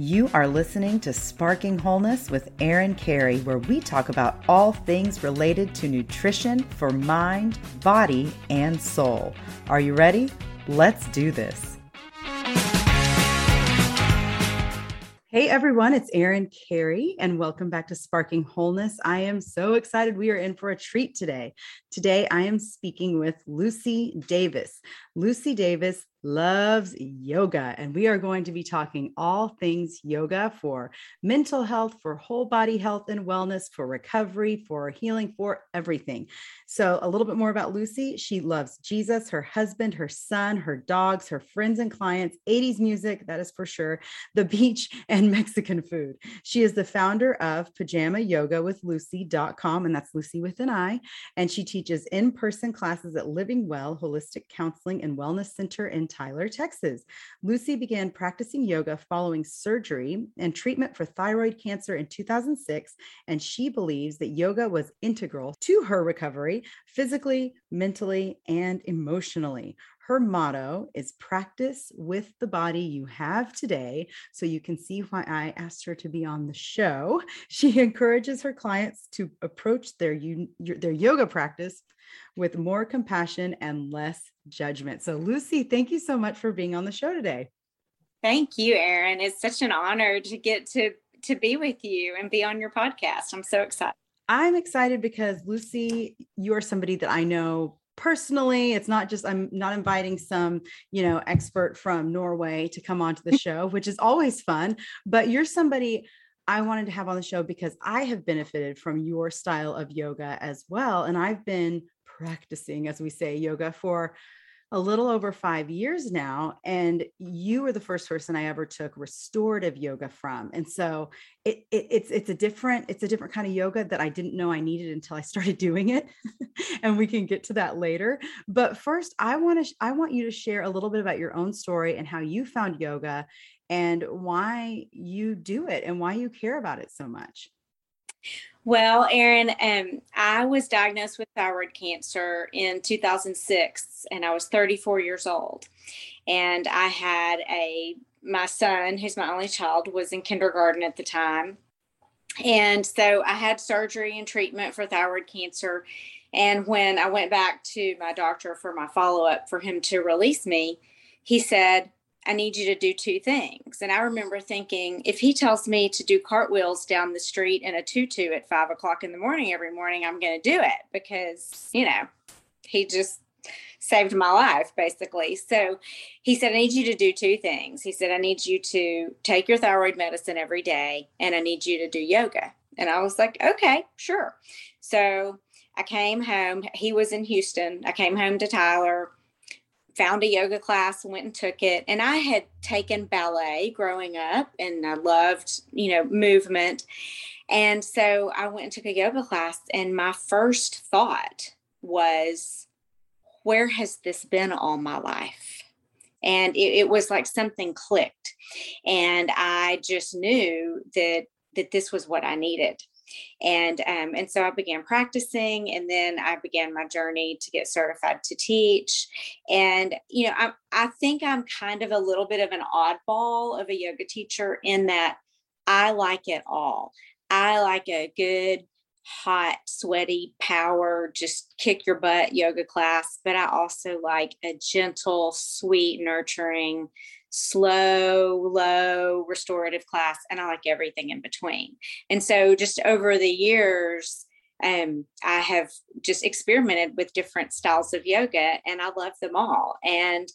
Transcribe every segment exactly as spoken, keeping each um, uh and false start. You are listening to Sparking Wholeness with Erin Carey, where we talk about all things related to nutrition for mind, body, and soul. Are you ready? Let's do this. Hey everyone, it's Erin Carey and welcome back to Sparking Wholeness. I am so excited. We are in for a treat today. Today I am speaking with Lucy Davis. Lucy Davis loves yoga, and we are going to be talking all things yoga for mental health, for whole body health and wellness, for recovery, for healing, for everything. So a little bit more about Lucy. She loves Jesus, her husband, her son, her dogs, her friends and clients, eighties music, that is for sure, the beach, and Mexican food. She is the founder of Pajama Yoga with Lucy dot com, and that's Lucy with an I, and she teaches in-person classes at Living Well Holistic Counseling and Wellness Center in Tyler, Texas. Lucy began practicing yoga following surgery and treatment for thyroid cancer in two thousand six, and she believes that yoga was integral to her recovery physically, mentally, and emotionally. Her motto is practice with the body you have today. So you can see why I asked her to be on the show. She encourages her clients to approach their, their yoga practice with more compassion and less judgment. So Lucy, thank you so much for being on the show today. Thank you, Erin. It's such an honor to get to, to be with you and be on your podcast. I'm so excited. I'm excited because Lucy, you are somebody that I know personally. It's not just, I'm not inviting some, you know, expert from Norway to come onto the show, which is always fun, but you're somebody I wanted to have on the show because I have benefited from your style of yoga as well. And I've been practicing, as we say, yoga for a little over five years now. And you were the first person I ever took restorative yoga from. And so it, it, it's, it's a different, it's a different kind of yoga that I didn't know I needed until I started doing it. And we can get to that later. But first I want to, I want you to share a little bit about your own story and how you found yoga and why you do it and why you care about it so much. Well, Erin, um, I was diagnosed with thyroid cancer in two thousand six, and I was thirty-four years old. And I had a, my son, who's my only child, was in kindergarten at the time. And so I had surgery and treatment for thyroid cancer. And when I went back to my doctor for my follow-up for him to release me, he said, I need you to do two things. And I remember thinking, if he tells me to do cartwheels down the street in a tutu at five o'clock in the morning every morning, I'm going to do it because, you know, he just saved my life basically. So he said, I need you to do two things. He said, I need you to take your thyroid medicine every day and I need you to do yoga. And I was like, okay, sure. So I came home. He was in Houston. I came home to Tyler, found a yoga class, went and took it. And I had taken ballet growing up and I loved, you know, movement. And so I went and took a yoga class and my first thought was, where has this been all my life? And it, it was like something clicked. And I just knew that, that this was what I needed. And, um, and so I began practicing and then I began my journey to get certified to teach. And, you know, I, I think I'm kind of a little bit of an oddball of a yoga teacher in that I like it all. I like a good, hot, sweaty power, just kick your butt yoga class. But I also like a gentle, sweet, nurturing, slow, low, restorative class. And I like everything in between. And so just over the years, um, I have just experimented with different styles of yoga and I love them all. And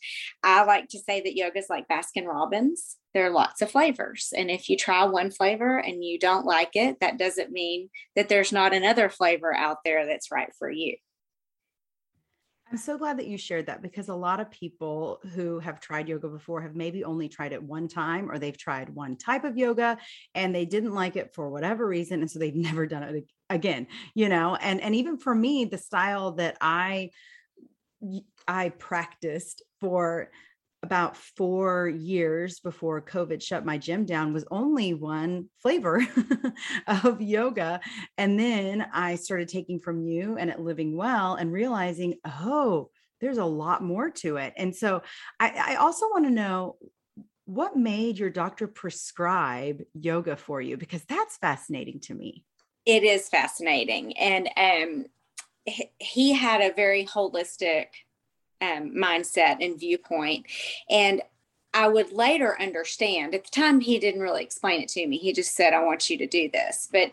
I like to say that yoga is like Baskin Robbins. There are lots of flavors. And if you try one flavor and you don't like it, that doesn't mean that there's not another flavor out there that's right for you. I'm so glad that you shared that because a lot of people who have tried yoga before have maybe only tried it one time, or they've tried one type of yoga and they didn't like it for whatever reason. And so they've never done it again, you know, and, and even for me, the style that I, I practiced for about four years before COVID shut my gym down was only one flavor of yoga. And then I started taking from you and at Living Well and realizing, oh, there's a lot more to it. And so I, I also want to know, what made your doctor prescribe yoga for you? Because that's fascinating to me. It is fascinating. And um, he had a very holistic um, mindset and viewpoint. And I would later understand, at the time, he didn't really explain it to me. He just said, I want you to do this. But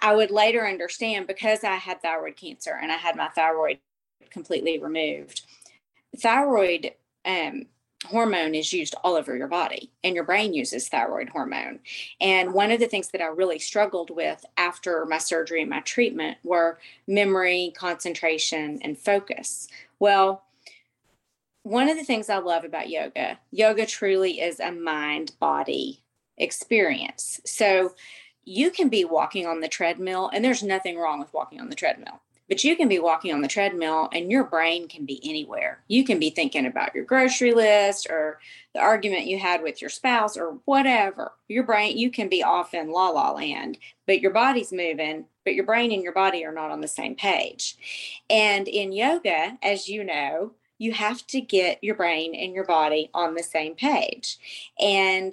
I would later understand, because I had thyroid cancer and I had my thyroid completely removed. Thyroid um, hormone is used all over your body, and your brain uses thyroid hormone. And one of the things that I really struggled with after my surgery and my treatment were memory, concentration, and focus. Well, one of the things I love about yoga, yoga truly is a mind-body experience. So you can be walking on the treadmill, and there's nothing wrong with walking on the treadmill, but you can be walking on the treadmill and your brain can be anywhere. You can be thinking about your grocery list or the argument you had with your spouse or whatever. Your brain, you can be off in la la land, but your body's moving, but your brain and your body are not on the same page. And in yoga, as you know, you have to get your brain and your body on the same page. And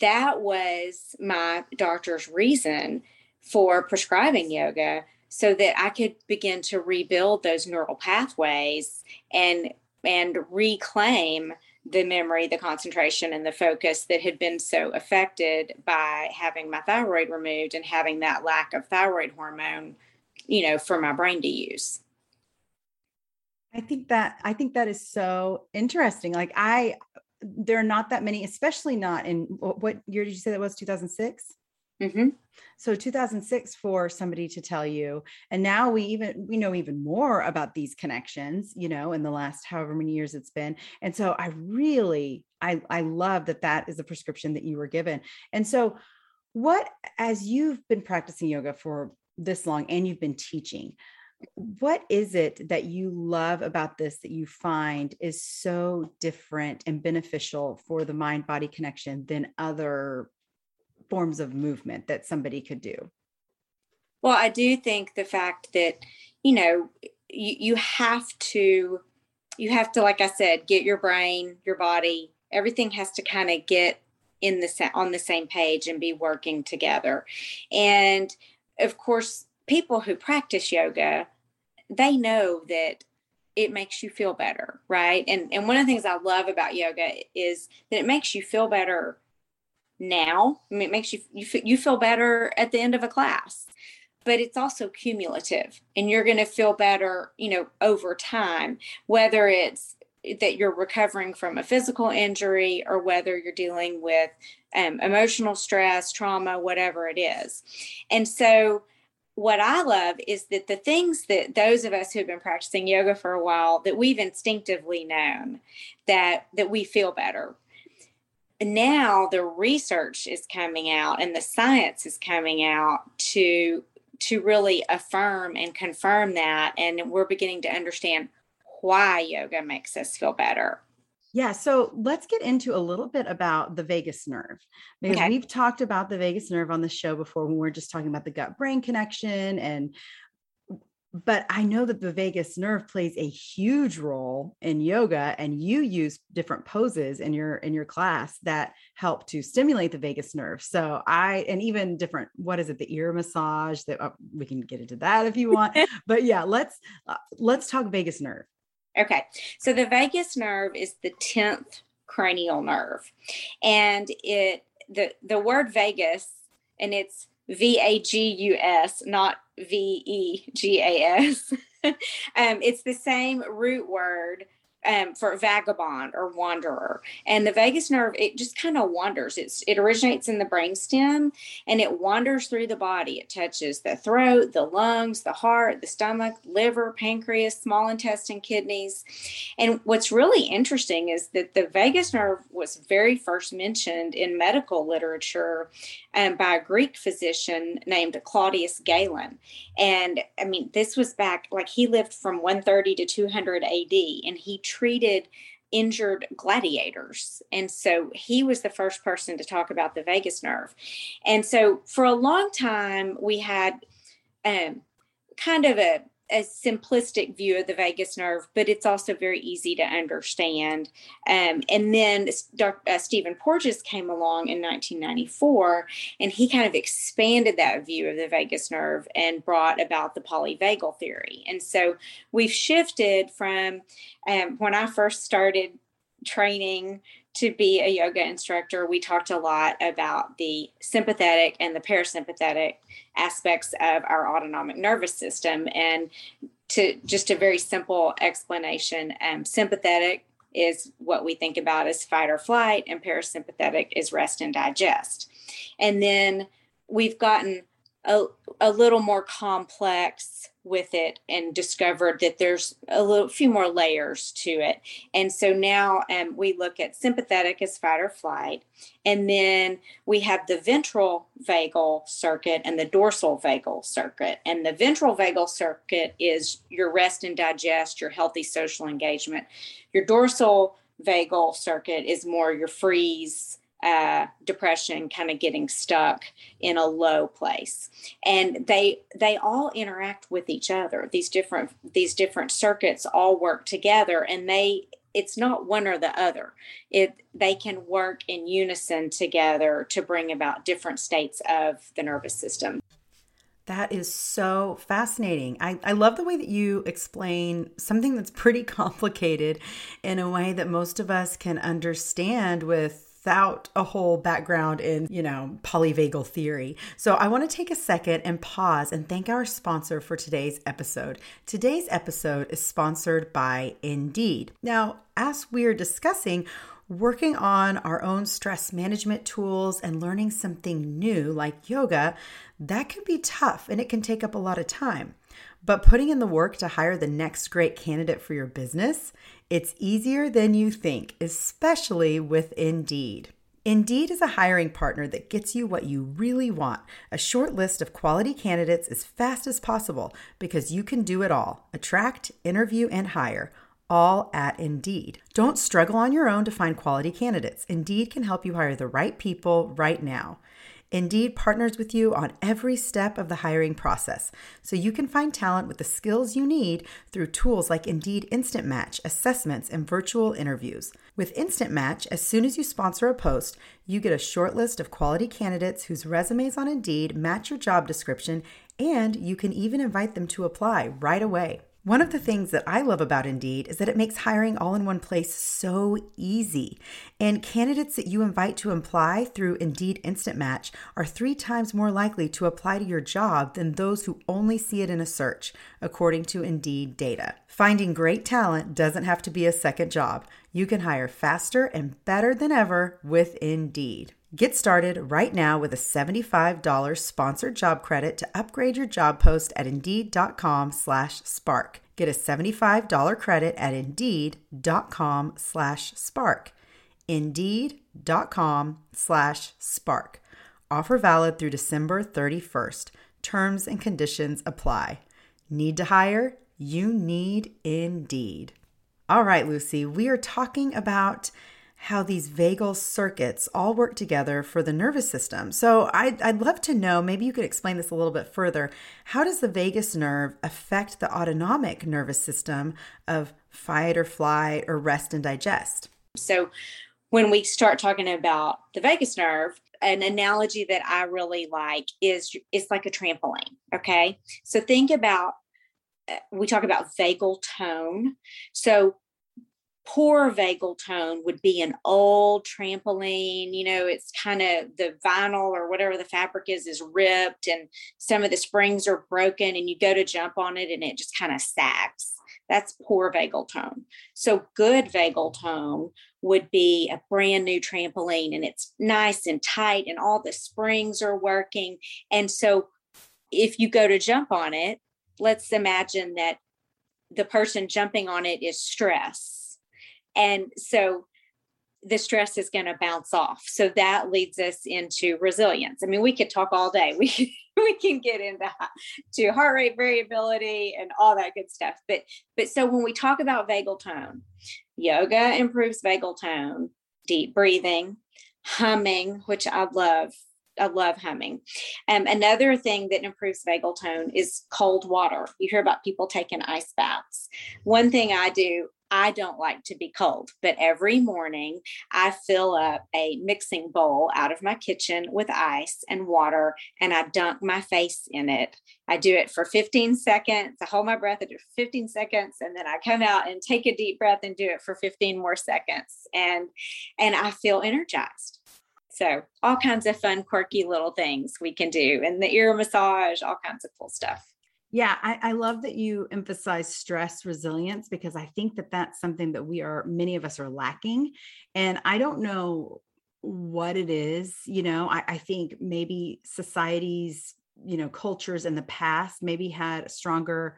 that was my doctor's reason for prescribing yoga, so that I could begin to rebuild those neural pathways and and reclaim the memory, the concentration, and the focus that had been so affected by having my thyroid removed and having that lack of thyroid hormone, you know, for my brain to use. I think that I think that is so interesting. Like I there are not that many, especially not in what year did you say that was? two thousand six? Mm-hmm. So two thousand six for somebody to tell you, and now we even, we know even more about these connections, you know, in the last, however many years it's been. And so I really, I, I love that that is the prescription that you were given. And so what, as you've been practicing yoga for this long and you've been teaching, what is it that you love about this that you find is so different and beneficial for the mind-body connection than other forms of movement that somebody could do? Well, I do think the fact that, you know, you, you have to, you have to, like I said, get your brain, your body, everything has to kind of get in the, on the same page and be working together. And of course, people who practice yoga, they know that it makes you feel better, right? And and one of the things I love about yoga is that it makes you feel better now. I mean, it makes you you you feel better at the end of a class, but it's also cumulative, and you're going to feel better, you know, over time, whether it's that you're recovering from a physical injury or whether you're dealing with um, emotional stress, trauma, whatever it is. And so what I love is that the things that those of us who've been practicing yoga for a while, that we've instinctively known that, that we feel better. Now the research is coming out and the science is coming out to, to really affirm and confirm that. And we're beginning to understand why yoga makes us feel better. Yeah. So let's get into a little bit about the vagus nerve, because okay. We've talked about the vagus nerve on the show before when we were just talking about the gut brain connection. And, but I know that the vagus nerve plays a huge role in yoga, and you use different poses in your, in your class that help to stimulate the vagus nerve. So I, and even different, what is it? The ear massage that oh, we can get into that if you want, but yeah, let's, let's talk vagus nerve. Okay. So the vagus nerve is the tenth cranial nerve, and it, the, the word vagus, and it's V A G U S, not V E G A S. um, it's the same root word um, for vagabond or wanderer. And the vagus nerve, it just kind of wanders. It's, it originates in the brainstem, and it wanders through the body. It touches the throat, the lungs, the heart, the stomach, liver, pancreas, small intestine, kidneys. And what's really interesting is that the vagus nerve was very first mentioned in medical literature um, by a Greek physician named Claudius Galen. And I mean, this was back, like he lived from one thirty to two hundred A D, and he treated injured gladiators. And so he was the first person to talk about the vagus nerve. And so for a long time, we had um, kind of a, a simplistic view of the vagus nerve, but it's also very easy to understand. Um, and then Doctor Uh, Stephen Porges came along in nineteen ninety-four, and he kind of expanded that view of the vagus nerve and brought about the polyvagal theory. And so we've shifted from um, when I first started training to be a yoga instructor, we talked a lot about the sympathetic and the parasympathetic aspects of our autonomic nervous system. And to just a very simple explanation, um, sympathetic is what we think about as fight or flight, and parasympathetic is rest and digest. And then we've gotten a, a little more complex with it and discovered that there's a little few more layers to it. And so now um, we look at sympathetic as fight or flight. And then we have the ventral vagal circuit and the dorsal vagal circuit. And the ventral vagal circuit is your rest and digest, your healthy social engagement. Your dorsal vagal circuit is more your freeze, Uh, depression, kind of getting stuck in a low place. And they they all interact with each other. These different these different circuits all work together, and they it's not one or the other. It they can work in unison together to bring about different states of the nervous system. That is so fascinating. I, I love the way that you explain something that's pretty complicated in a way that most of us can understand with without a whole background in, you know, polyvagal theory. So I want to take a second and pause and thank our sponsor for today's episode. Today's episode is sponsored by Indeed. Now, as we're discussing working on our own stress management tools and learning something new like yoga, that can be tough and it can take up a lot of time. But putting in the work to hire the next great candidate for your business, it's easier than you think, especially with Indeed. Indeed is a hiring partner that gets you what you really want, a short list of quality candidates as fast as possible, because you can do it all, attract, interview, and hire, all at Indeed. Don't struggle on your own to find quality candidates. Indeed can help you hire the right people right now. Indeed partners with you on every step of the hiring process, so you can find talent with the skills you need through tools like Indeed Instant Match, assessments, and virtual interviews. With Instant Match, as soon as you sponsor a post, you get a short list of quality candidates whose resumes on Indeed match your job description, and you can even invite them to apply right away. One of the things that I love about Indeed is that it makes hiring all in one place so easy. And candidates that you invite to apply through Indeed Instant Match are three times more likely to apply to your job than those who only see it in a search, according to Indeed data. Finding great talent doesn't have to be a second job. You can hire faster and better than ever with Indeed. Get started right now with a seventy-five dollars sponsored job credit to upgrade your job post at Indeed.com slash Spark. Get a seventy-five dollars credit at Indeed.com slash Spark. Indeed.com slash Spark. Offer valid through December thirty-first. Terms and conditions apply. Need to hire? You need Indeed. All right, Lucy, we are talking about how these vagal circuits all work together for the nervous system. So I'd, I'd love to know, maybe you could explain this a little bit further. How does the vagus nerve affect the autonomic nervous system of fight or flight or rest and digest? So when we start talking about the vagus nerve, an analogy that I really like is it's like a trampoline, okay? So think about, we talk about vagal tone. So poor vagal tone would be an old trampoline. You know, it's kind of the vinyl or whatever the fabric is, is ripped and some of the springs are broken and you go to jump on it and it just kind of sags. That's poor vagal tone. So good vagal tone would be a brand new trampoline and it's nice and tight and all the springs are working. And so if you go to jump on it, let's imagine that the person jumping on it is stress. And so the stress is going to bounce off. So that leads us into resilience. I mean, we could talk all day. We can, we can get into to heart rate variability and all that good stuff. But but so when we talk about vagal tone, yoga improves vagal tone, deep breathing, humming, which I love. I love humming. Um, another thing that improves vagal tone is cold water. You hear about people taking ice baths. One thing I do, I don't like to be cold, but every morning I fill up a mixing bowl out of my kitchen with ice and water, and I dunk my face in it. I do it for fifteen seconds. I hold my breath, I do it for fifteen seconds, and then I come out and take a deep breath and do it for fifteen more seconds. And, and I feel energized. So all kinds of fun, quirky little things we can do, and the ear massage, all kinds of cool stuff. Yeah. I, I love that you emphasize stress resilience, because I think that that's something that we are, many of us are lacking. And I don't know what it is, you know, I, I think maybe society's, you know, cultures in the past maybe had a stronger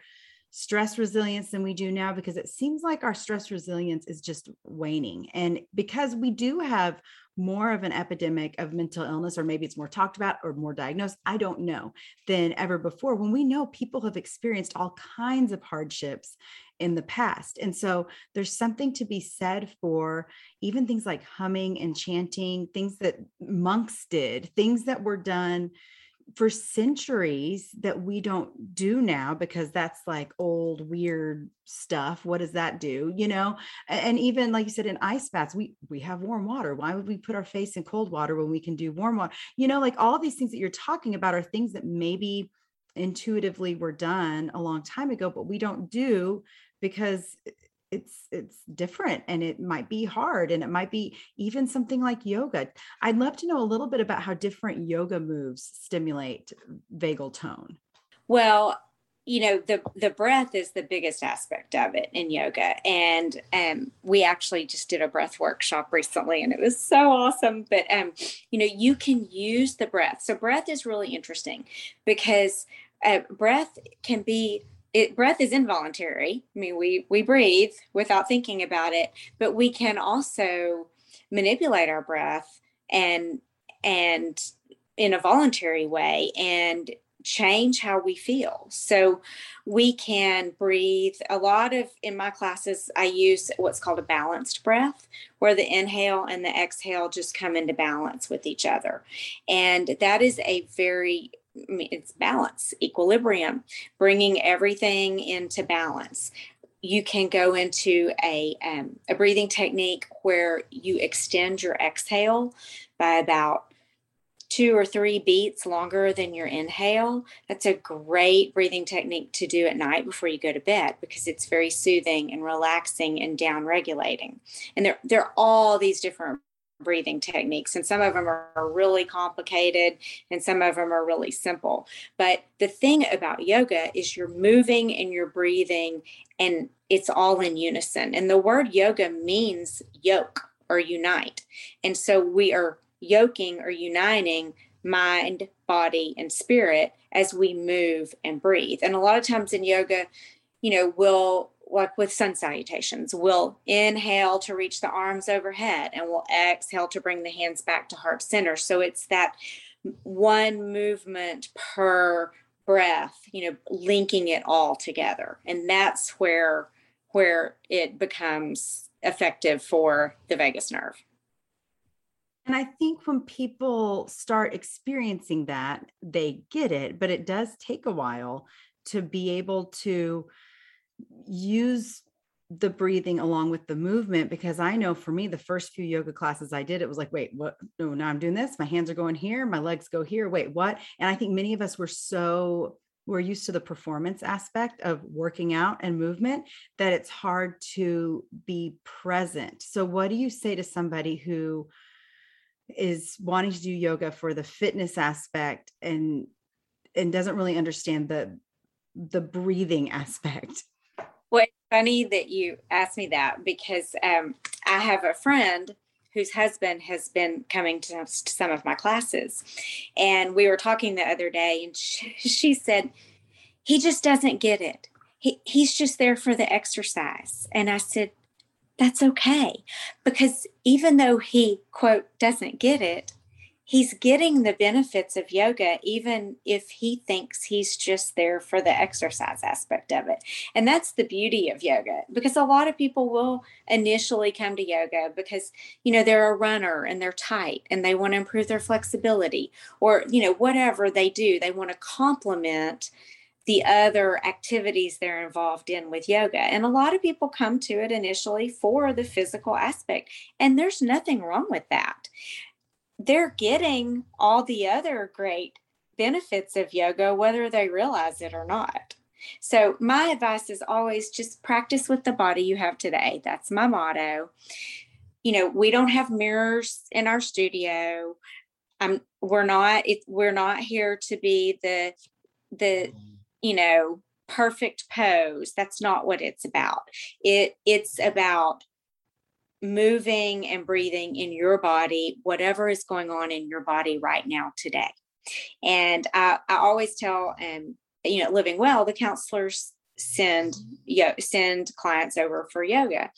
stress resilience than we do now, because it seems like our stress resilience is just waning. And because we do have more of an epidemic of mental illness, or maybe it's more talked about or more diagnosed, I don't know, than ever before, when we know people have experienced all kinds of hardships in the past. And so there's something to be said for even things like humming and chanting, things that monks did, things that were done for centuries that we don't do now, because that's like old, weird stuff. What does that do? You know, and even like you said, in ice baths, we, we have warm water. Why would we put our face in cold water when we can do warm water? You know, like all these things that you're talking about are things that maybe intuitively were done a long time ago, but we don't do because it's, it's different, and it might be hard, and it might be even something like yoga. I'd love to know a little bit about how different yoga moves stimulate vagal tone. Well, you know, the, the breath is the biggest aspect of it in yoga. And, um, we actually just did a breath workshop recently, and it was so awesome. But, um, you know, you can use the breath. So breath is really interesting, because uh, breath can be It, breath is involuntary. I mean, we, we breathe without thinking about it, but we can also manipulate our breath and, and in a voluntary way and change how we feel. So we can breathe. A lot of, in my classes, I use what's called a balanced breath, where the inhale and the exhale just come into balance with each other. And that is a very I mean, it's balance, equilibrium, bringing everything into balance. You can go into a, um, a breathing technique where you extend your exhale by about two or three beats longer than your inhale. That's a great breathing technique to do at night before you go to bed, because it's very soothing and relaxing and down regulating. And there, there are all these different breathing techniques, and some of them are really complicated and some of them are really simple. But the thing about yoga is you're moving and you're breathing, and it's all in unison. And the word yoga means yoke or unite. And so we are yoking or uniting mind, body, and spirit as we move and breathe. And a lot of times in yoga, you know, we'll like with sun salutations, we'll inhale to reach the arms overhead, and we'll exhale to bring the hands back to heart center. So it's that one movement per breath, you know, linking it all together. And that's where, where it becomes effective for the vagus nerve. And I think when people start experiencing that, they get it, but it does take a while to be able to use the breathing along with the movement, because I know for me, the first few yoga classes I did, it was like, wait, what? No, now I'm doing this. My hands are going here. My legs go here. Wait, what? And I think many of us were so, we're used to the performance aspect of working out and movement that it's hard to be present. So what do you say to somebody who is wanting to do yoga for the fitness aspect and, and doesn't really understand the, the breathing aspect? Funny that you asked me that, because um, I have a friend whose husband has been coming to some of my classes, and we were talking the other day, and she, she said, he just doesn't get it. He, he's just there for the exercise. And I said, that's okay, because even though he, quote, doesn't get it, he's getting the benefits of yoga, even if he thinks he's just there for the exercise aspect of it. And that's the beauty of yoga, because a lot of people will initially come to yoga because, you know, they're a runner and they're tight and they want to improve their flexibility, or, you know, whatever they do, they want to complement the other activities they're involved in with yoga. And a lot of people come to it initially for the physical aspect, and there's nothing wrong with that. They're getting all the other great benefits of yoga, whether they realize it or not. So my advice is always just practice with the body you have today. That's my motto. You know, we don't have mirrors in our studio. Um, we're not, it, we're not here to be the, the, you know, perfect pose. That's not what it's about. It it's about moving and breathing in your body, whatever is going on in your body right now today. And I, I always tell, um, you know, Living Well, the counselors send, you know, send clients over for yoga.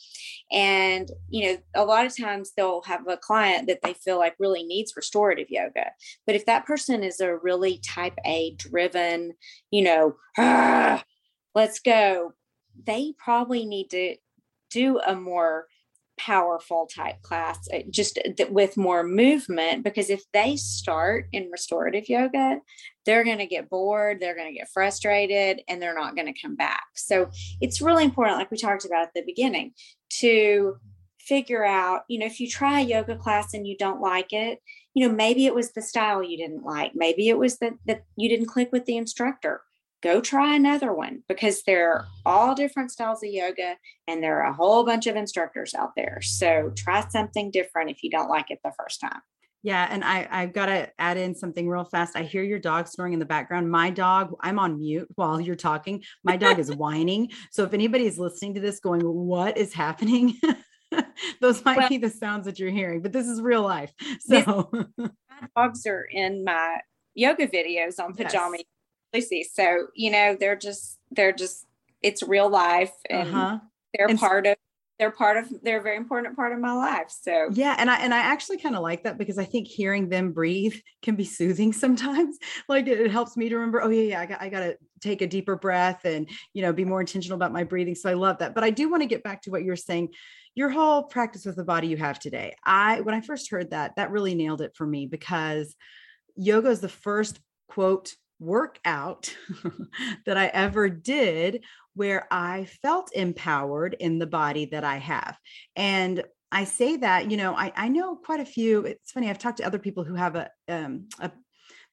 And, you know, a lot of times they'll have a client that they feel like really needs restorative yoga. But if that person is a really type A driven, you know, ah, let's go, they probably need to do a more powerful type class, just with more movement, because if they start in restorative yoga, they're going to get bored, they're going to get frustrated, and they're not going to come back. So it's really important, like we talked about at the beginning, to figure out, you know, if you try a yoga class and you don't like it, you know, maybe it was the style you didn't like, maybe it was that that you didn't click with the instructor. Go try another one, because there are all different styles of yoga and there are a whole bunch of instructors out there. So try something different if you don't like it the first time. Yeah. And I, I've got to add in something real fast. I hear your dog snoring in the background. My dog, I'm on mute while you're talking. My dog is whining. So if anybody's listening to this going, what is happening? Those might well, be the sounds that you're hearing, but this is real life. So this, my dogs are in my yoga videos on Pajama. Yes. Lucy. So, you know, they're just, they're just, it's real life, and uh-huh. they're and part of, they're part of, they're a very important part of my life. So yeah. And I, and I actually kind of like that, because I think hearing them breathe can be soothing sometimes. Like it, it helps me to remember, oh yeah, yeah, I got, I got to take a deeper breath and, you know, be more intentional about my breathing. So I love that. But I do want to get back to what you're saying, your whole practice with the body you have today. I, when I first heard that, that really nailed it for me, because yoga is the first quote workout that I ever did where I felt empowered in the body that I have. And I say that, you know, I, I know quite a few, it's funny, I've talked to other people who have a, um, a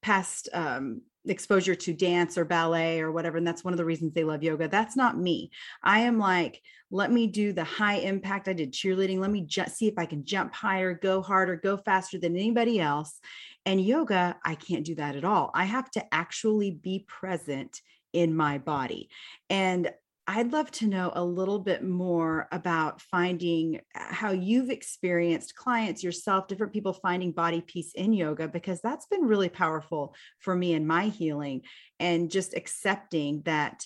past, um, exposure to dance or ballet or whatever. And that's one of the reasons they love yoga. That's not me. I am like, let me do the high impact. I did cheerleading. Let me just see if I can jump higher, go harder, go faster than anybody else. And yoga, I can't do that at all. I have to actually be present in my body. And I'd love to know a little bit more about finding how you've experienced clients, yourself, different people finding body peace in yoga, because that's been really powerful for me in my healing, and just accepting that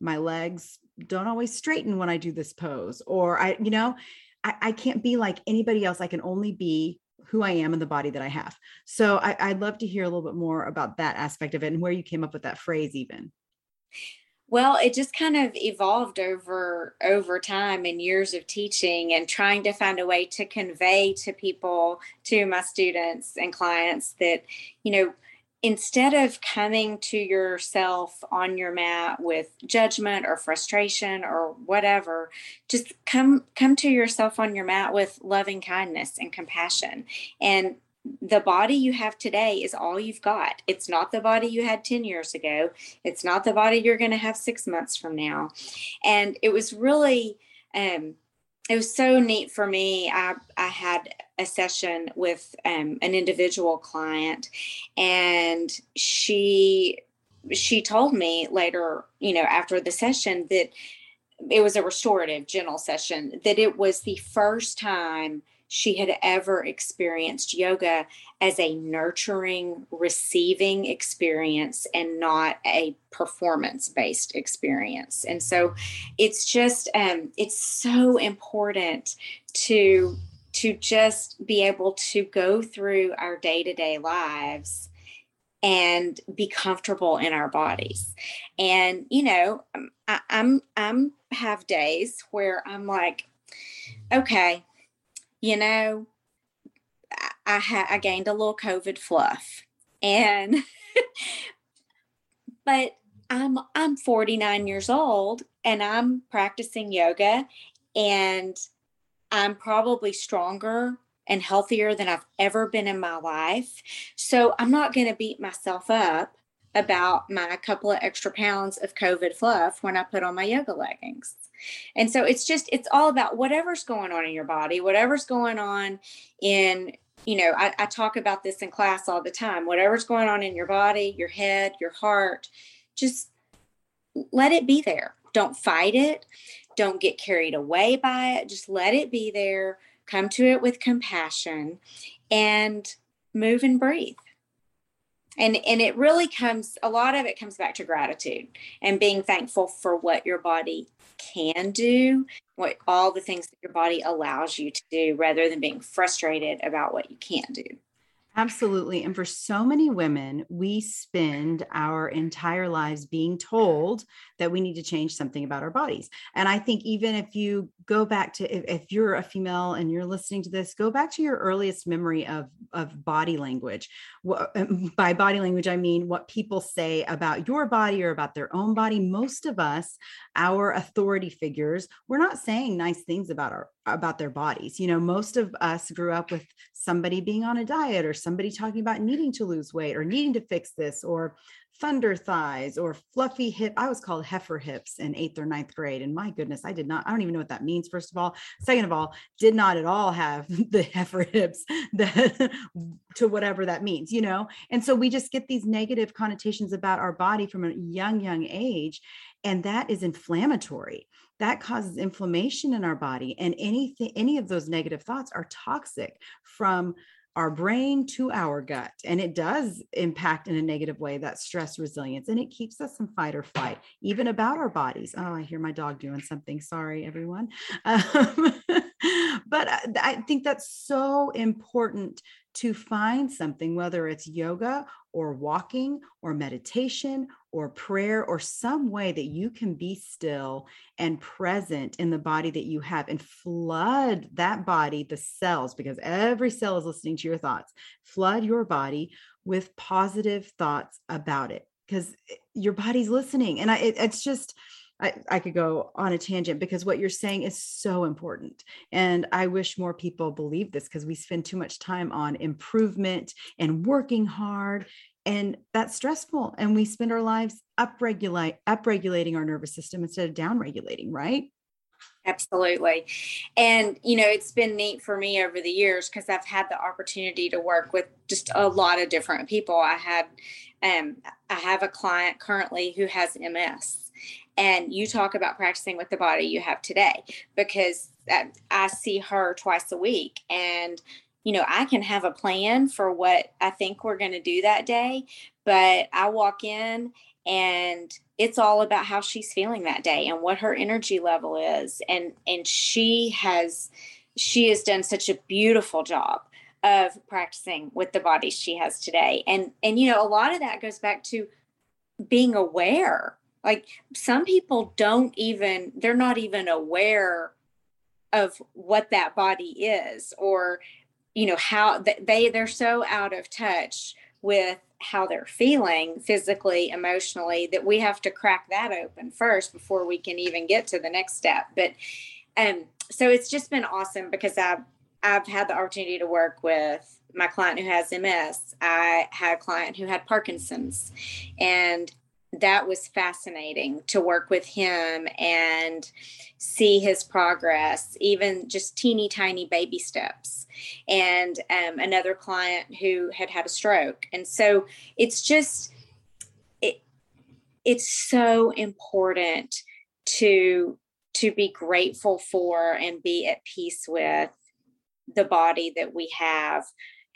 my legs don't always straighten when I do this pose, or I, you know, I, I can't be like anybody else. I can only be who I am in the body that I have. So I, I'd love to hear a little bit more about that aspect of it and where you came up with that phrase even. Well, it just kind of evolved over, over time and years of teaching and trying to find a way to convey to people, to my students and clients, that, you know, instead of coming to yourself on your mat with judgment or frustration or whatever, just come, come to yourself on your mat with loving kindness and compassion. And the body you have today is all you've got. It's not the body you had ten years ago. It's not the body you're going to have six months from now. And it was really, um, it was so neat for me. I, I had a session with um, an individual client, and she, she told me later, you know, after the session, that it was a restorative gentle session, that it was the first time she had ever experienced yoga as a nurturing, receiving experience and not a performance-based experience. And so it's just, um, it's so important to to just be able to go through our day-to-day lives and be comfortable in our bodies. And, you know, I, I'm, I'm have days where I'm like, okay, you know, I, I, ha- I gained a little COVID fluff and, but I'm, I'm forty-nine years old and I'm practicing yoga and I'm probably stronger and healthier than I've ever been in my life. So I'm not going to beat myself up about my couple of extra pounds of COVID fluff when I put on my yoga leggings. And so it's just, it's all about whatever's going on in your body, whatever's going on in, you know, I, I talk about this in class all the time, whatever's going on in your body, your head, your heart, just let it be there. Don't fight it. Don't get carried away by it. Just let it be there. Come to it with compassion and move and breathe. And and it really comes, a lot of it comes back to gratitude and being thankful for what your body can do, what all the things that your body allows you to do, rather than being frustrated about what you can't do. Absolutely. And for so many women, we spend our entire lives being told that we need to change something about our bodies. And I think even if you go back to, if, if you're a female and you're listening to this, go back to your earliest memory of, of body language. By body language, I mean what people say about your body or about their own body. Most of us, our authority figures, we're not saying nice things about our about their bodies. You know, most of us grew up with somebody being on a diet or somebody talking about needing to lose weight or needing to fix this or thunder thighs or fluffy hip. I was called heifer hips in eighth or ninth grade. And my goodness, I did not, I don't even know what that means. First of all, second of all, did not at all have the heifer hips that, to whatever that means, you know? And so we just get these negative connotations about our body from a young, young age. And that is inflammatory. That causes inflammation in our body. And anything, any of those negative thoughts are toxic from our brain to our gut. And it does impact in a negative way that stress resilience, and it keeps us in fight or flight, even about our bodies. Oh, I hear my dog doing something. Sorry, everyone. Um, but I, I think that's so important to find something, whether it's yoga or walking or meditation or prayer or some way that you can be still and present in the body that you have and flood that body, the cells, because every cell is listening to your thoughts, flood your body with positive thoughts about it because your body's listening. And I, it, it's just, I, I could go on a tangent because what you're saying is so important. And I wish more people believed this because we spend too much time on improvement and working hard. And that's stressful. And we spend our lives upregulate, upregulating our nervous system instead of downregulating, right? Absolutely. And, you know, it's been neat for me over the years because I've had the opportunity to work with just a lot of different people. I had, um, I have a client currently who has M S. And you talk about practicing with the body you have today, because I see her twice a week and, you know, I can have a plan for what I think we're going to do that day, but I walk in and it's all about how she's feeling that day and what her energy level is. And, and she has, she has done such a beautiful job of practicing with the body she has today. And, and, you know, a lot of that goes back to being aware. Like some people don't even, they're not even aware of what that body is or, you know, how they, they're so out of touch with how they're feeling physically, emotionally, that we have to crack that open first before we can even get to the next step. But, um, so it's just been awesome because I've, I've had the opportunity to work with my client who has M S. I had a client who had Parkinson's, and that was fascinating to work with him and see his progress, even just teeny tiny baby steps. And um, another client who had had a stroke. And so it's just, it, it's so important to, to be grateful for and be at peace with the body that we have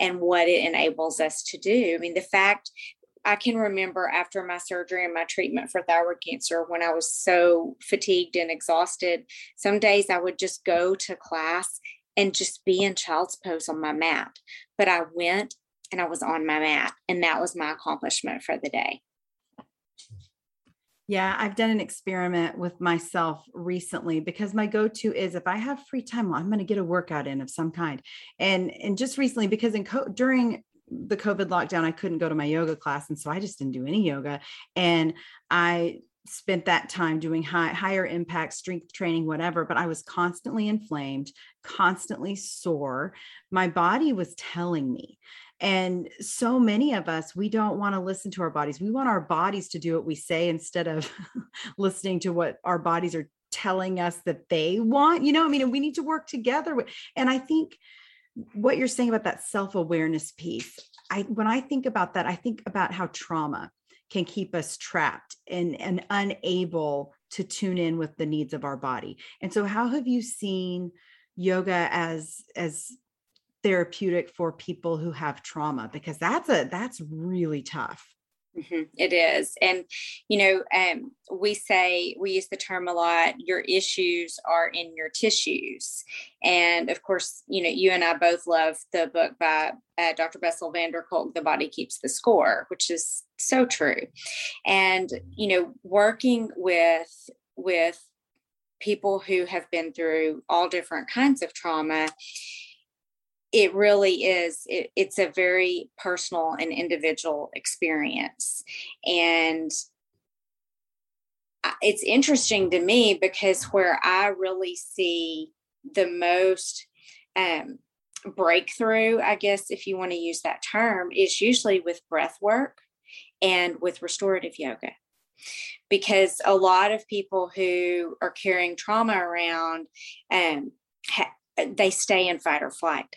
and what it enables us to do. I mean, the fact I can remember after my surgery and my treatment for thyroid cancer, when I was so fatigued and exhausted, some days I would just go to class and just be in child's pose on my mat. But I went and I was on my mat, and that was my accomplishment for the day. Yeah, I've done an experiment with myself recently, because my go-to is, if I have free time, well, I'm going to get a workout in of some kind. And and just recently, because in co- during the COVID lockdown, I couldn't go to my yoga class. And so I just didn't do any yoga. And I spent that time doing high, higher impact strength training, whatever, but I was constantly inflamed, constantly sore. My body was telling me. And so many of us, we don't want to listen to our bodies. We want our bodies to do what we say instead of listening to what our bodies are telling us that they want, you know, I mean, and we need to work together. And I think what you're saying about that self-awareness piece, I, when I think about that, I think about how trauma can keep us trapped and, and unable to tune in with the needs of our body. And so how have you seen yoga as, as, therapeutic for people who have trauma, because that's a, that's really tough. Mm-hmm. It is. And, you know, um, we say, we use the term a lot, your issues are in your tissues. And of course, you know, you and I both love the book by uh, Doctor Bessel van der Kolk, The Body Keeps the Score, which is so true. And, you know, working with, with people who have been through all different kinds of trauma, it really is, it, it's a very personal and individual experience. And it's interesting to me, because where I really see the most um, breakthrough, I guess, if you want to use that term, is usually with breath work and with restorative yoga. Because a lot of people who are carrying trauma around, um, ha- they stay in fight or flight.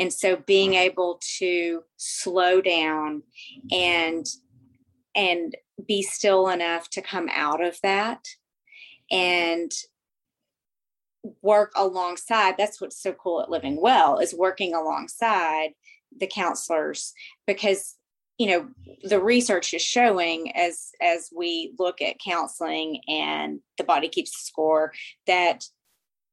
And so being able to slow down and, and be still enough to come out of that and work alongside, that's what's so cool at Living Well, is working alongside the counselors, because, you know, the research is showing as, as we look at counseling and The Body Keeps the Score, that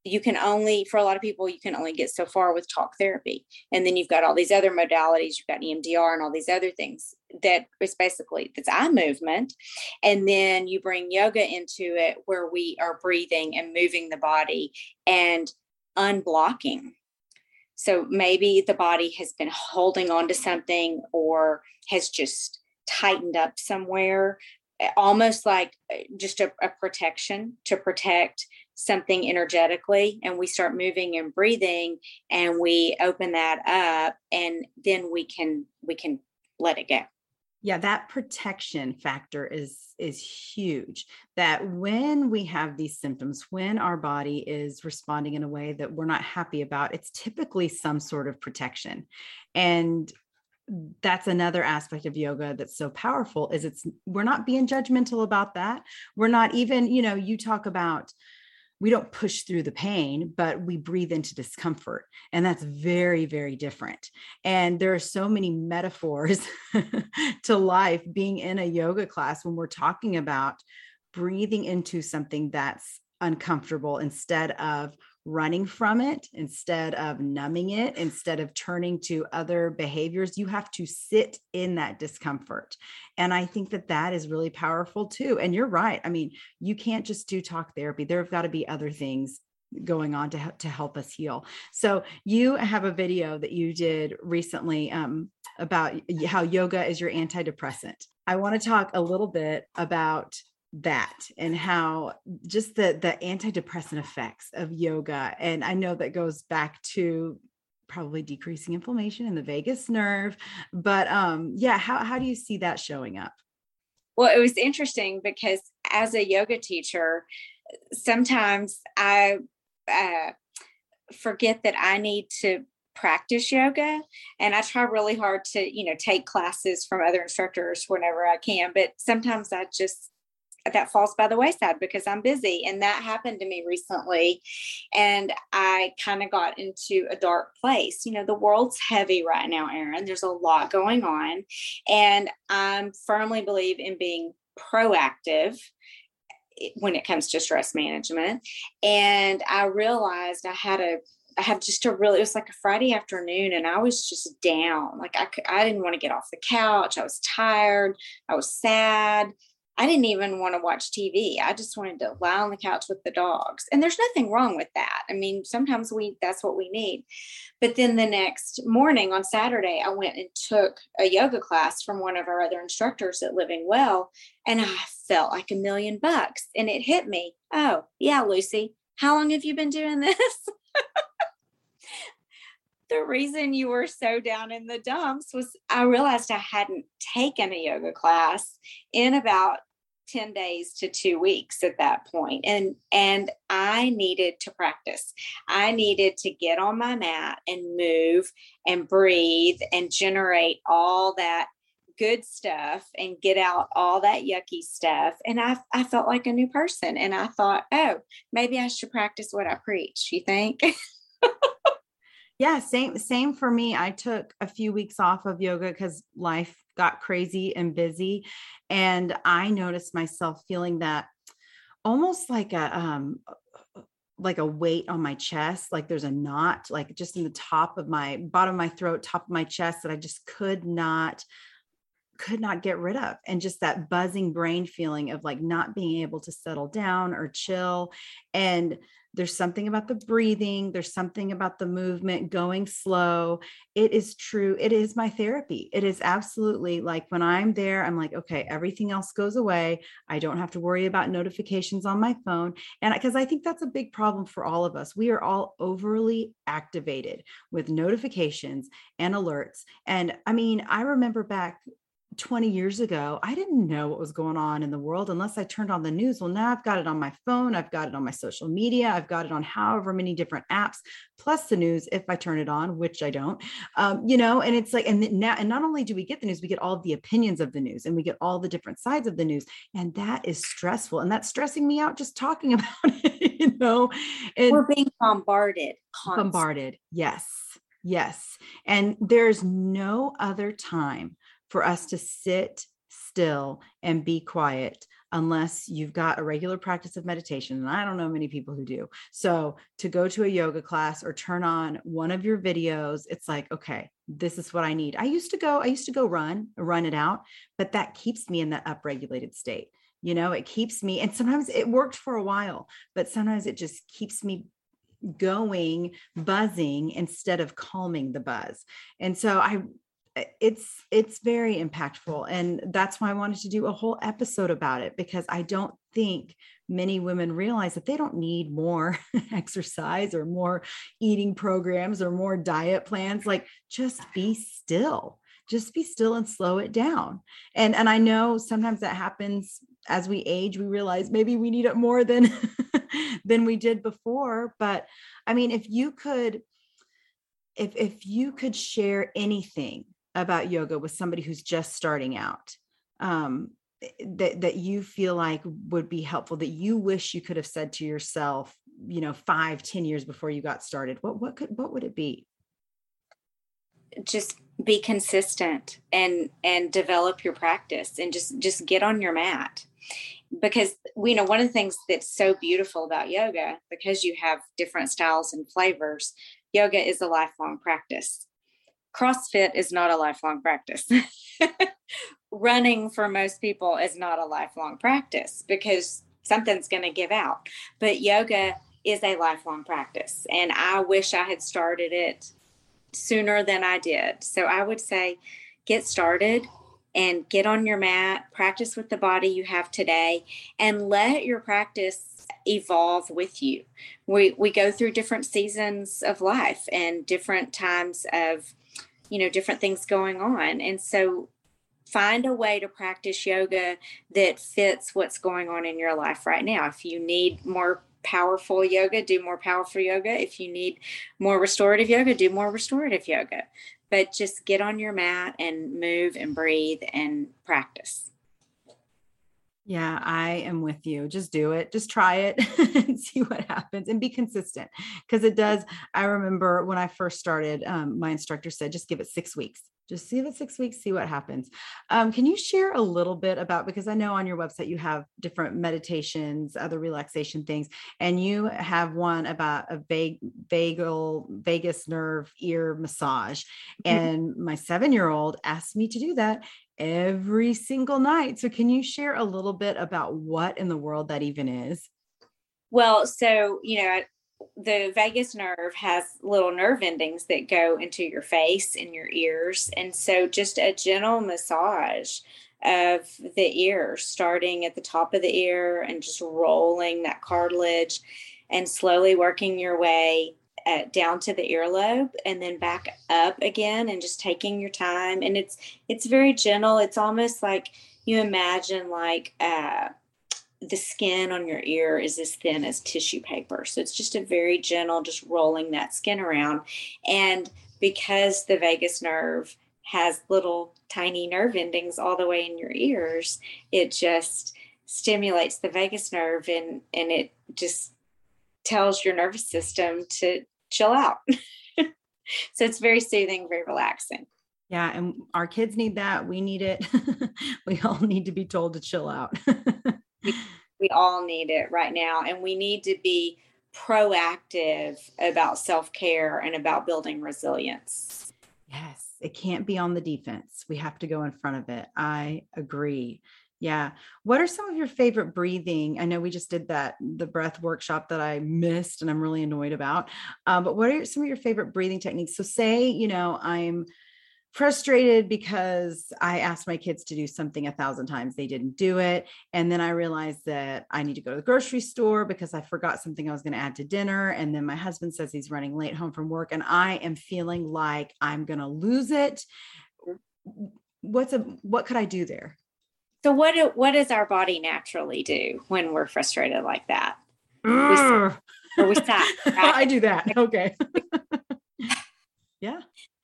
you can only, for a lot of people, you can only get so far with talk therapy. And then you've got all these other modalities, you've got E M D R and all these other things that is basically, that's eye movement. And then you bring yoga into it, where we are breathing and moving the body and unblocking. So maybe the body has been holding on to something or has just tightened up somewhere, almost like just a, a protection to protect something energetically, and we start moving and breathing and we open that up, and then we can, we can let it go. Yeah. That protection factor is, is huge, that when we have these symptoms, when our body is responding in a way that we're not happy about, it's typically some sort of protection. And that's another aspect of yoga that's so powerful, is it's, we're not being judgmental about that. We're not even, you know, you talk about, we don't push through the pain, but we breathe into discomfort. And that's very, very different. And there are so many metaphors to life being in a yoga class when we're talking about breathing into something that's uncomfortable, instead of running from it, instead of numbing it, instead of turning to other behaviors. You have to sit in that discomfort. And I think that that is really powerful too. And you're right. I mean, you can't just do talk therapy. There have got to be other things going on to, to help us heal. So you have a video that you did recently um, about how yoga is your antidepressant. I want to talk a little bit about that and how just the, the antidepressant effects of yoga. And I know that goes back to probably decreasing inflammation in the vagus nerve, but um, yeah, how, how do you see that showing up? Well, it was interesting because as a yoga teacher, sometimes I uh, forget that I need to practice yoga. And I try really hard to, you know, take classes from other instructors whenever I can, but sometimes I just, that falls by the wayside because I'm busy. And that happened to me recently. And I kind of got into a dark place. You know, the world's heavy right now, Erin. There's a lot going on. And I firmly believe in being proactive when it comes to stress management. And I realized I had a I had just a really, it was like a Friday afternoon and I was just down. Like I could, I didn't want to get off the couch. I was tired. I was sad. I didn't even want to watch T V. I just wanted to lie on the couch with the dogs. And there's nothing wrong with that. I mean, sometimes we, that's what we need. But then the next morning on Saturday, I went and took a yoga class from one of our other instructors at Living Well. And I felt like a million bucks. And it hit me. Oh, yeah, Lucy, how long have you been doing this? The reason you were so down in the dumps was I realized I hadn't taken a yoga class in about ten days to two weeks at that point. And, and I needed to practice. I needed to get on my mat and move and breathe and generate all that good stuff and get out all that yucky stuff. And I, I felt like a new person. And I thought, oh, maybe I should practice what I preach. You think? Yeah. Same, same for me. I took a few weeks off of yoga because life got crazy and busy. And I noticed myself feeling that almost like a, um, like a weight on my chest. Like there's a knot, like just in the top of my bottom of my throat, top of my chest that I just could not, could not get rid of. And just that buzzing brain feeling of like not being able to settle down or chill. And there's something about the breathing. There's something about the movement, going slow. It is true. It is my therapy. It is absolutely like when I'm there, I'm like, okay, everything else goes away. I don't have to worry about notifications on my phone. And because I think that's a big problem for all of us. We are all overly activated with notifications and alerts. And I mean, I remember back twenty years ago, I didn't know what was going on in the world unless I turned on the news. Well, now I've got it on my phone. I've got it on my social media. I've got it on however many different apps, plus the news if I turn it on, which I don't, um, you know, and it's like, and now, and not only do we get the news, we get all the opinions of the news and we get all the different sides of the news. And that is stressful. And that's stressing me out just talking about it, you know, and we're being bombarded, constantly. bombarded. Yes. Yes. And there's no other time for us to sit still and be quiet unless you've got a regular practice of meditation. And I don't know many people who do. So to go to a yoga class or turn on one of your videos, it's like, okay, this is what I need. I used to go, I used to go run, run it out, but that keeps me in that upregulated state. You know, it keeps me, and sometimes it worked for a while, but sometimes it just keeps me going, buzzing instead of calming the buzz. And so I, It's, it's very impactful. And that's why I wanted to do a whole episode about it, because I don't think many women realize that they don't need more exercise or more eating programs or more diet plans. Like just be still, just be still and slow it down. And, and I know sometimes that happens as we age, we realize maybe we need it more than, than we did before. But I mean, if you could, if, if you could share anything about yoga with somebody who's just starting out, um, that, that you feel like would be helpful, that you wish you could have said to yourself, you know, five, ten years before you got started, what, what could, what would it be? Just be consistent and, and develop your practice and just, just get on your mat. Because, you know, one of the things that's so beautiful about yoga, because you have different styles and flavors, yoga is a lifelong practice. CrossFit is not a lifelong practice. Running for most people is not a lifelong practice because something's going to give out. But yoga is a lifelong practice. And I wish I had started it sooner than I did. So I would say get started and get on your mat, practice with the body you have today, and let your practice evolve with you. We we go through different seasons of life and different times of, you know, different things going on. And so find a way to practice yoga that fits what's going on in your life right now. If you need more powerful yoga, do more powerful yoga. If you need more restorative yoga, do more restorative yoga. But just get on your mat and move and breathe and practice. Yeah, I am with you. Just do it. Just try it and see what happens and be consistent, because it does. I remember when I first started, um, my instructor said, just give it six weeks. Just see the six weeks, see what happens. Um, can you share a little bit about, because I know on your website you have different meditations, other relaxation things, and you have one about a vag- vagal, vagus nerve ear massage. And my seven-year-old asked me to do that every single night. So can you share a little bit about what in the world that even is? Well, so, you know, I- the vagus nerve has little nerve endings that go into your face and your ears. And so just a gentle massage of the ear, starting at the top of the ear and just rolling that cartilage and slowly working your way uh, down to the earlobe and then back up again and just taking your time. And it's, it's very gentle. It's almost like you imagine like, uh, the skin on your ear is as thin as tissue paper. So it's just a very gentle, just rolling that skin around. And because the vagus nerve has little tiny nerve endings all the way in your ears, it just stimulates the vagus nerve and, and it just tells your nervous system to chill out. So it's very soothing, very relaxing. Yeah. And our kids need that. We need it. We all need to be told to chill out. We, we all need it right now. And we need to be proactive about self-care and about building resilience. Yes. It can't be on the defense. We have to go in front of it. I agree. Yeah. What are some of your favorite breathing? I know we just did that, the breath workshop that I missed and I'm really annoyed about, um, but what are some of your favorite breathing techniques? So say, you know, I'm frustrated because I asked my kids to do something a thousand times. They didn't do it. And then I realized that I need to go to the grocery store because I forgot something I was going to add to dinner. And then my husband says he's running late home from work and I am feeling like I'm going to lose it. What's a, what could I do there? So what, do, what does our body naturally do when we're frustrated like that? We stop, or we stop, right? I do that. Okay. Yeah.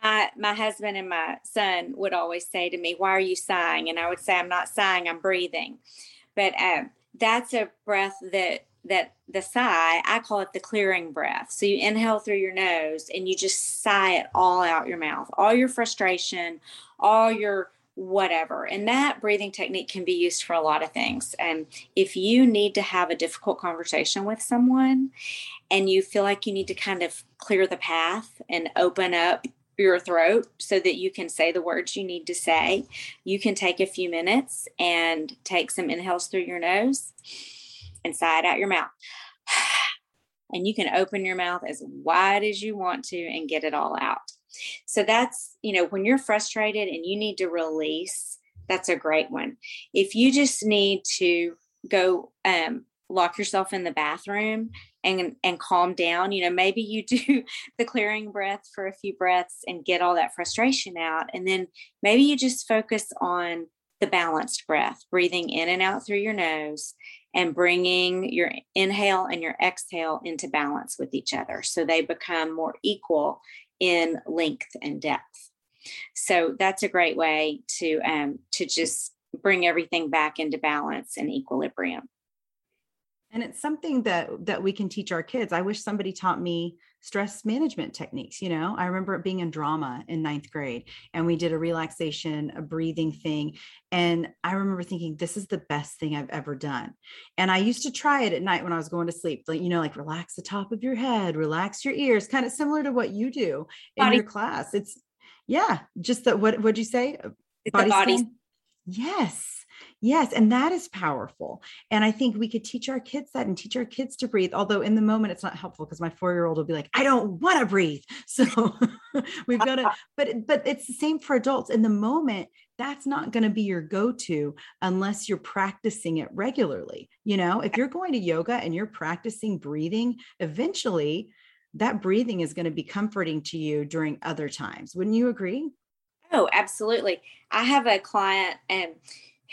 I, my husband and my son would always say to me, "Why are you sighing?" And I would say, "I'm not sighing, I'm breathing." But um, that's a breath that that the sigh, I call it the clearing breath. So you inhale through your nose and you just sigh it all out your mouth, all your frustration, all your whatever. And that breathing technique can be used for a lot of things. And if you need to have a difficult conversation with someone and you feel like you need to kind of clear the path and open up your throat so that you can say the words you need to say, you can take a few minutes and take some inhales through your nose and sigh it out your mouth. And you can open your mouth as wide as you want to and get it all out. So that's, you know, when you're frustrated and you need to release, that's a great one. If you just need to go um, lock yourself in the bathroom and and calm down, you know, maybe you do the clearing breath for a few breaths and get all that frustration out. And then maybe you just focus on the balanced breath, breathing in and out through your nose and bringing your inhale and your exhale into balance with each other. So they become more equal in length and depth. So that's a great way to, um, to just bring everything back into balance and equilibrium. And it's something that, that we can teach our kids. I wish somebody taught me stress management techniques. You know, I remember it being in drama in ninth grade and we did a relaxation, a breathing thing. And I remember thinking, this is the best thing I've ever done. And I used to try it at night when I was going to sleep, like, you know, like relax the top of your head, relax your ears, kind of similar to what you do in body. Your class. It's yeah. Just that. What would you say? It's body. The body. Yes. Yes. And that is powerful. And I think we could teach our kids that and teach our kids to breathe. Although in the moment, it's not helpful because my four-year-old will be like, I don't want to breathe. So we've got to, but, but it's the same for adults in the moment. That's not going to be your go-to unless you're practicing it regularly. You know, if you're going to yoga and you're practicing breathing, eventually that breathing is going to be comforting to you during other times. Wouldn't you agree? Oh, absolutely. I have a client and um,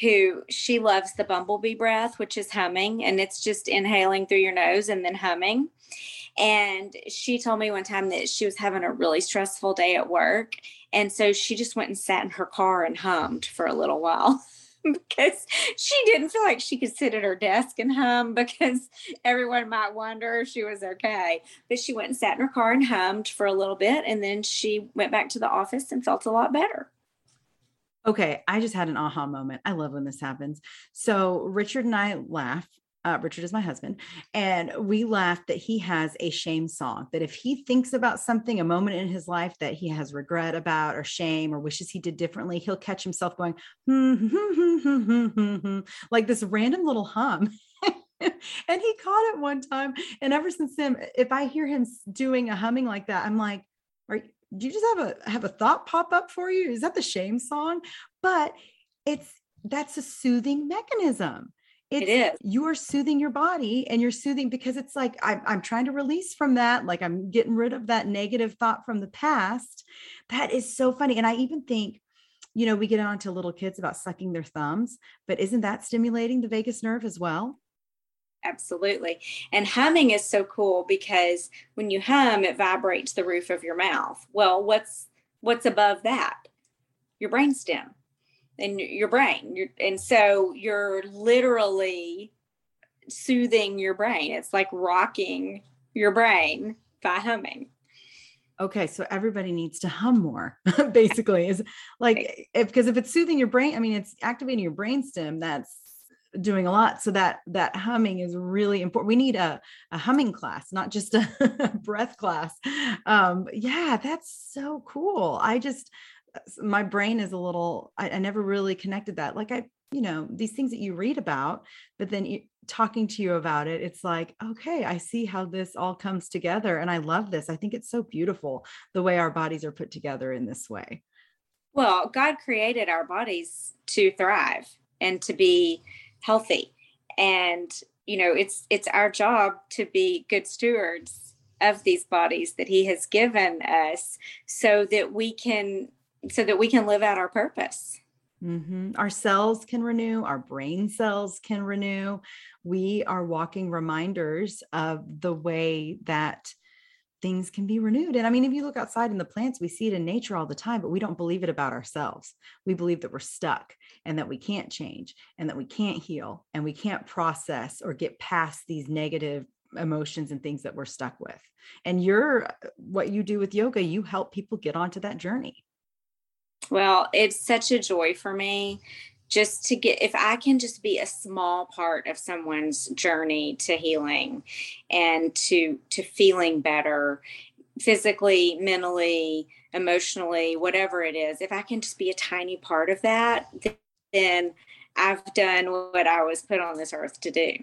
who she loves the bumblebee breath, which is humming, and it's just inhaling through your nose and then humming. And she told me one time that she was having a really stressful day at work. And so she just went and sat in her car and hummed for a little while because she didn't feel like she could sit at her desk and hum because everyone might wonder if she was okay. But she went and sat in her car and hummed for a little bit. And then she went back to the office and felt a lot better. Okay, I just had an aha moment. I love when this happens. So Richard and I laugh. Uh, Richard is my husband. And we laugh that he has a shame song, that if he thinks about something, a moment in his life that he has regret about or shame or wishes he did differently, he'll catch himself going, hmm, hmm, hmm, hmm, hmm, hmm, hmm, like this random little hum. And he caught it one time. And ever since then, if I hear him doing a humming like that, I'm like, are you, do you just have a, have a thought pop up for you? Is that the shame song? But it's, that's a soothing mechanism. It's, it is. You are soothing your body and you're soothing because it's like, I'm, I'm trying to release from that. Like I'm getting rid of that negative thought from the past. That is so funny. And I even think, you know, we get on to little kids about sucking their thumbs, but isn't that stimulating the vagus nerve as well? Absolutely. And humming is so cool because when you hum, it vibrates the roof of your mouth. Well, what's, what's above that? Your brainstem. In your brain. You're, and so you're literally soothing your brain. It's like rocking your brain by humming. Okay. So everybody needs to hum more basically is like, if, cause if it's soothing your brain, I mean, it's activating your brainstem. That's doing a lot. So that, that humming is really important. We need a, a humming class, not just a breath class. Um, yeah, that's so cool. I just, my brain is a little, I, I never really connected that. Like I, you know, these things that you read about, but then you, talking to you about it, it's like, okay, I see how this all comes together. And I love this. I think it's so beautiful the way our bodies are put together in this way. Well, God created our bodies to thrive and to be healthy. And, you know, it's, it's our job to be good stewards of these bodies that He has given us so that we can so that we can live out our purpose. Mm-hmm. Our cells can renew, our brain cells can renew. We are walking reminders of the way that things can be renewed. And I mean, if you look outside in the plants, we see it in nature all the time, but we don't believe it about ourselves. We believe that we're stuck and that we can't change and that we can't heal and we can't process or get past these negative emotions and things that we're stuck with. And you're, what you do with yoga, you help people get onto that journey. Well, it's such a joy for me just to get, if I can just be a small part of someone's journey to healing and to, to feeling better physically, mentally, emotionally, whatever it is, if I can just be a tiny part of that, then I've done what I was put on this earth to do.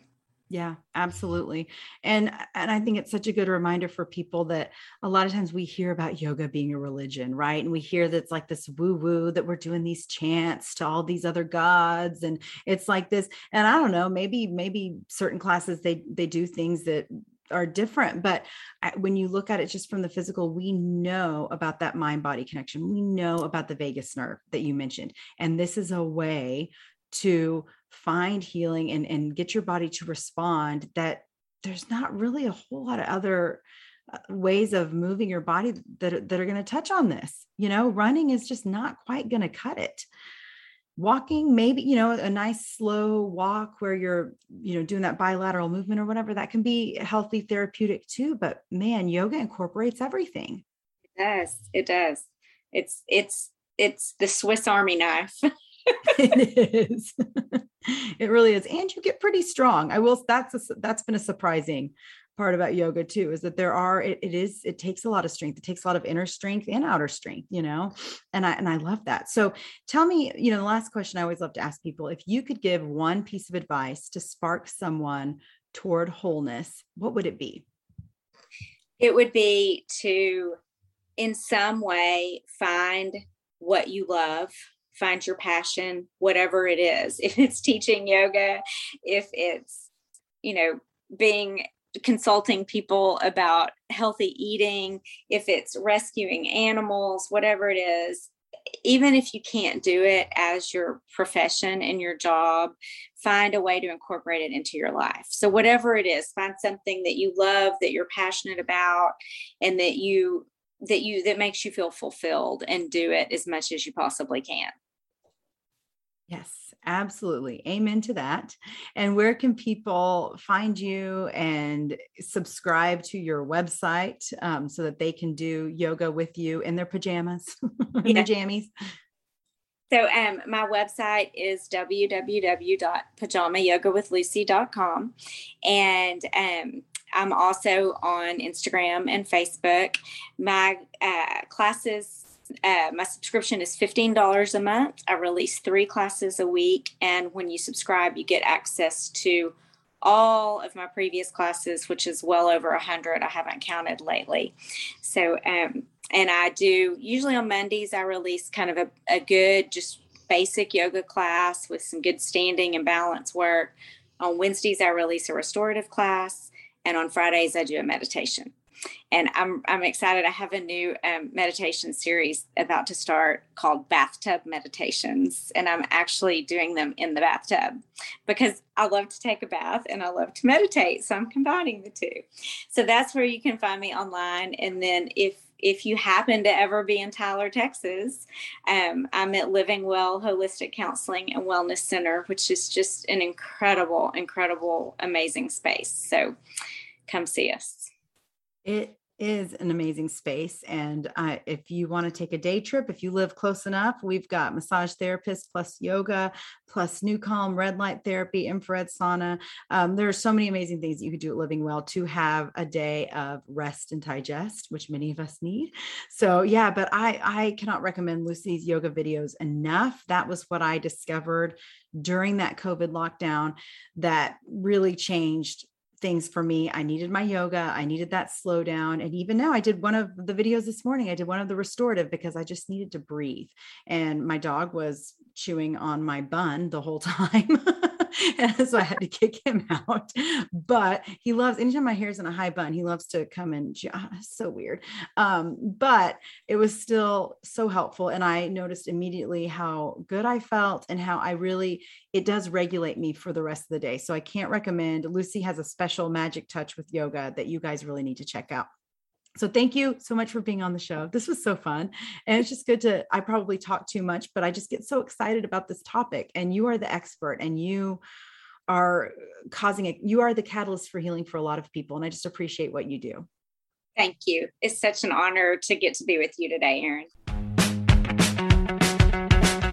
Yeah, absolutely. And and I think it's such a good reminder for people that a lot of times we hear about yoga being a religion, right? And we hear that it's like this woo-woo, that we're doing these chants to all these other gods. And it's like this, and I don't know, maybe, maybe certain classes, they, they do things that are different, but when you look at it just from the physical, we know about that mind-body connection. We know about the vagus nerve that you mentioned. And this is a way to find healing and, and get your body to respond, that there's not really a whole lot of other ways of moving your body that, that are going to touch on this. You know, running is just not quite going to cut it. Walking, maybe, you know, a nice slow walk where you're, you know, doing that bilateral movement or whatever, that can be healthy, therapeutic too. But man, yoga incorporates everything. It does. It does. It's, it's, it's the Swiss Army knife. It is. It really is. And you get pretty strong. I will, that's, a, that's been a surprising part about yoga too, is that there are, it, it is, it takes a lot of strength. It takes a lot of inner strength and outer strength, you know, and I, and I love that. So tell me, you know, the last question I always love to ask people, if you could give one piece of advice to spark someone toward wholeness, what would it be? It would be to, in some way, find what you love. Find your passion, whatever it is. If it's teaching yoga, if it's, you know, being consulting people about healthy eating, if it's rescuing animals, whatever it is, even if you can't do it as your profession and your job, find a way to incorporate it into your life. So whatever it is, find something that you love, that you're passionate about, and that you, that you, that makes you feel fulfilled, and do it as much as you possibly can. Yes, absolutely. Amen to that. And where can people find you and subscribe to your website um, so that they can do yoga with you in their pajamas, in yeah. their jammies? So um, my website is w w w dot pajama yoga with lucy dot com. And um, I'm also on Instagram and Facebook. My uh, classes, uh, my subscription is fifteen dollars a month. I release three classes a week. And when you subscribe, you get access to all of my previous classes, which is well over one hundred. I haven't counted lately. So, um, and I do, usually on Mondays, I release kind of a, a good, just basic yoga class with some good standing and balance work. On Wednesdays, I release a restorative class. And on Fridays, I do a meditation. And I'm I'm excited. I have a new um, meditation series about to start called Bathtub Meditations. And I'm actually doing them in the bathtub because I love to take a bath and I love to meditate. So I'm combining the two. So that's where you can find me online. And then if If you happen to ever be in Tyler, Texas, um, I'm at Living Well Holistic Counseling and Wellness Center, which is just an incredible, incredible, amazing space. So come see us. It is an amazing space. And uh, if you want to take a day trip, if you live close enough, we've got massage therapists, plus yoga, plus new calm, red light therapy, infrared sauna. Um, there are so many amazing things that you could do at Living Well to have a day of rest and digest, which many of us need. So yeah, but I, I cannot recommend Lucy's yoga videos enough. That was what I discovered during that COVID lockdown that really changed things for me. I needed my yoga. I needed that slowdown. And even now I did one of the videos this morning. I did one of the restorative because I just needed to breathe. And my dog was chewing on my bun the whole time. And so I had to kick him out, but he loves, anytime my hair's in a high bun, he loves to come and ah, so weird. Um, but it was still so helpful. And I noticed immediately how good I felt and how I really, it does regulate me for the rest of the day. So I can't recommend. Lucy has a special magic touch with yoga that you guys really need to check out. So thank you so much for being on the show. This was so fun. And it's just good to, I probably talk too much, but I just get so excited about this topic, and you are the expert and you are causing it. You are the catalyst for healing for a lot of people. And I just appreciate what you do. Thank you. It's such an honor to get to be with you today, Erin.